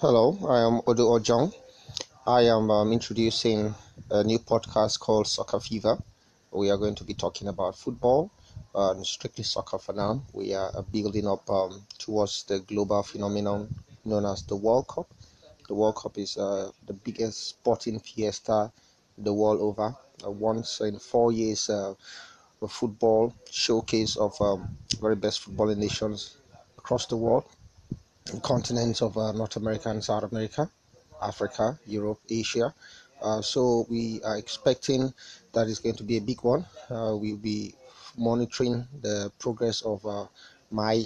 Hello, I am Odo Ojong. I am introducing a new podcast called Soccer Fever. We are going to be talking about football and strictly soccer for now. We are building up towards the global phenomenon known as the World Cup. The World Cup is the biggest sporting fiesta the world over. Once in 4 years, the football showcase of very best footballing nations across the world. Continents of North America and South America, Africa, Europe, Asia. So we are expecting that it's going to be a big one. We'll be monitoring the progress of my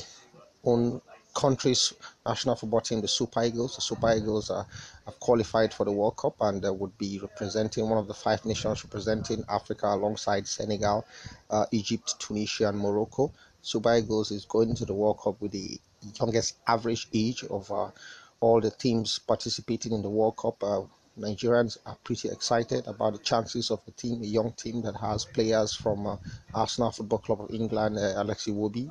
own country's national football team, the Super Eagles. The Super Eagles have qualified for the World Cup and would be representing one of the five nations representing Africa alongside Senegal, Egypt, Tunisia, and Morocco. Super Eagles is going to the World Cup with the youngest average age of all the teams participating in the World Cup. Nigerians are pretty excited about the chances of a young team that has players from Arsenal Football Club of England, Alexi Wobi,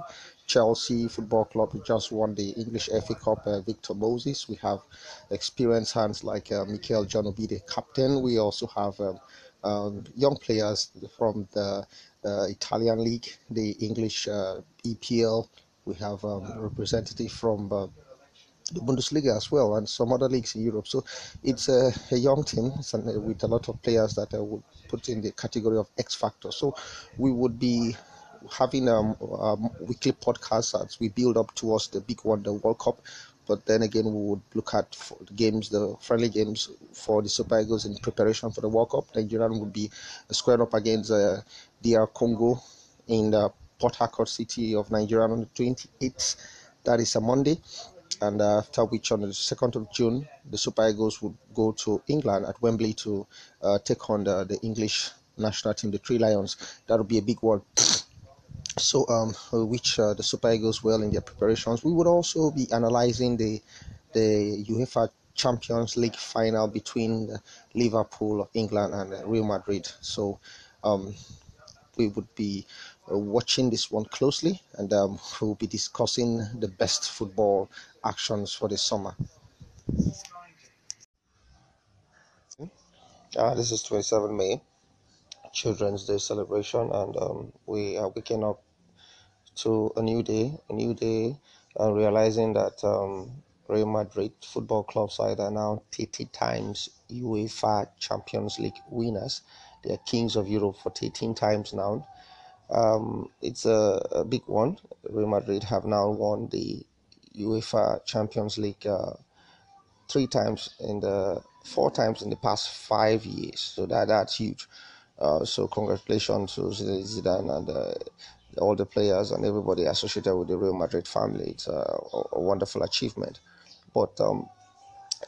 Chelsea Football Club, who just won the English FA Cup, Victor Moses. We have experienced hands like Michael Johnobi, the captain. We also have young players from the Italian League, the English EPL. We have representative from the Bundesliga as well, and some other leagues in Europe. So it's a young team with a lot of players that would put in the category of X Factor. So we would be having weekly podcasts as we build up towards the big one, the World Cup. But then again, we would look at the friendly games for the Super Eagles in preparation for the World Cup. Nigeria would be squared up against DR Congo in the Port Harcourt city of Nigeria on the 28th. That is a Monday. And after which, on the 2nd of June, the Super Eagles would go to England at Wembley to take on the English national team, the Three Lions. That would be a big one. So, which the Super Eagles well in their preparations. We would also be analysing the UEFA Champions League final between Liverpool of England and Real Madrid. So, we would be watching this one closely, and we'll be discussing the best football actions for the summer. This is 27 May. Children's Day celebration, and we are waking up to a new day and realizing that Real Madrid Football Club side are now 30 times UEFA Champions League winners. They are kings of Europe for 13 times now. It's a big one. Real Madrid have now won the UEFA Champions League four times in the past 5 years, so that's huge. So congratulations to Zidane and all the players and everybody associated with the Real Madrid family. It's a wonderful achievement. But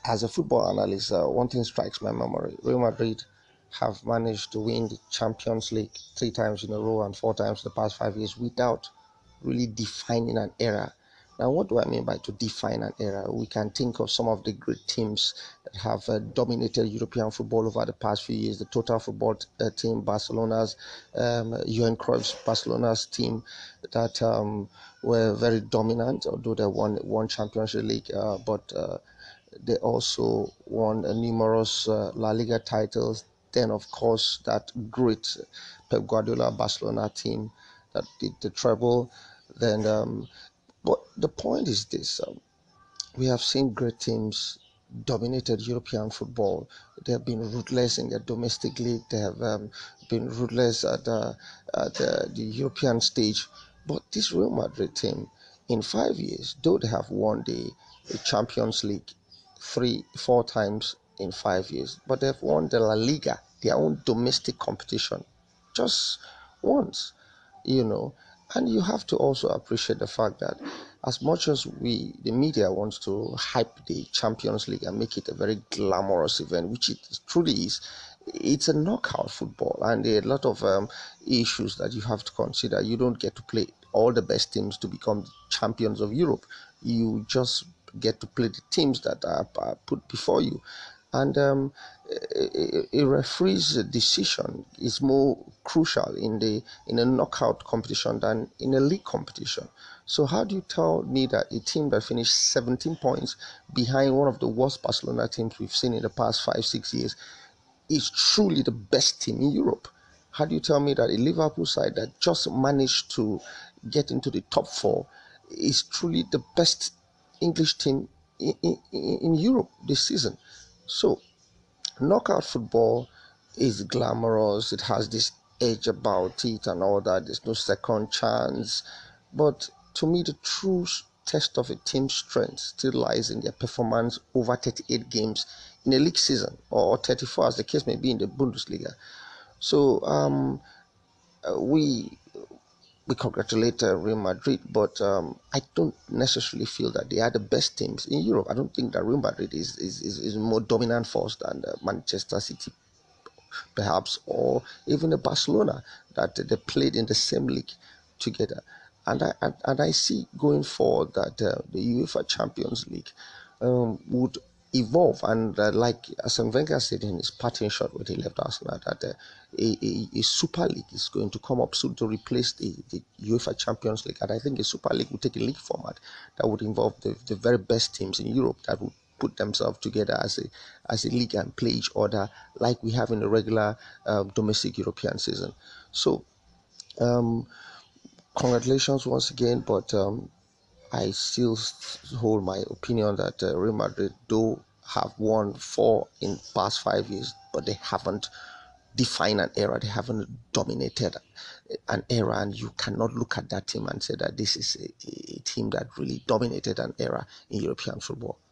as a football analyst, one thing strikes my memory. Real Madrid have managed to win the Champions League 3 times in a row and 4 times in the past 5 years without really defining an era. Now, what do I mean by to define an era? We can think of some of the great teams that have dominated European football over the past few years. The total football team, Barcelona's, Johan Cruyff's Barcelona's team that were very dominant, although they won one Champions League, but they also won numerous La Liga titles. Then, of course, that great Pep Guardiola Barcelona team that did the treble. Then... But the point is this, we have seen great teams dominated European football. They have been ruthless in their domestic league. They have been ruthless at the European stage. But this Real Madrid team, in 5 years, though they have won the Champions League 4 times in 5 years, but they've won the La Liga, their own domestic competition, just once, you know. And you have to also appreciate the fact that as much as the media wants to hype the Champions League and make it a very glamorous event, which it truly is, it's a knockout football, and there are a lot of issues that you have to consider. You don't get to play all the best teams to become champions of Europe. You just get to play the teams that are put before you. And a referee's decision is more crucial in a knockout competition than in a league competition. So how do you tell me that a team that finished 17 points behind one of the worst Barcelona teams we've seen in the past 5-6 years is truly the best team in Europe? How do you tell me that a Liverpool side that just managed to get into the top four is truly the best English team in Europe this season? So knockout football is glamorous, it has this edge about it and all that, there's no second chance. But to me, the true test of a team's strength still lies in their performance over 38 games in a league season, or 34 as the case may be in the Bundesliga. So we congratulate Real Madrid, but I don't necessarily feel that they are the best teams in Europe. I don't think that Real Madrid is more dominant force than Manchester City, perhaps, or even the Barcelona that they played in the same league together. And I see going forward that the UEFA Champions League would evolve, and like Asen Venger said in his parting shot when he left Arsenal, that a Super League is going to come up soon to replace the UEFA Champions League. And I think a Super League would take a league format that would involve the very best teams in Europe that would put themselves together as a league and play each other like we have in the regular domestic European season. So congratulations once again, but I still hold my opinion that Real Madrid do have won 4 in past 5 years, but they haven't defined an era, they haven't dominated an era, and you cannot look at that team and say that this is a team that really dominated an era in European football.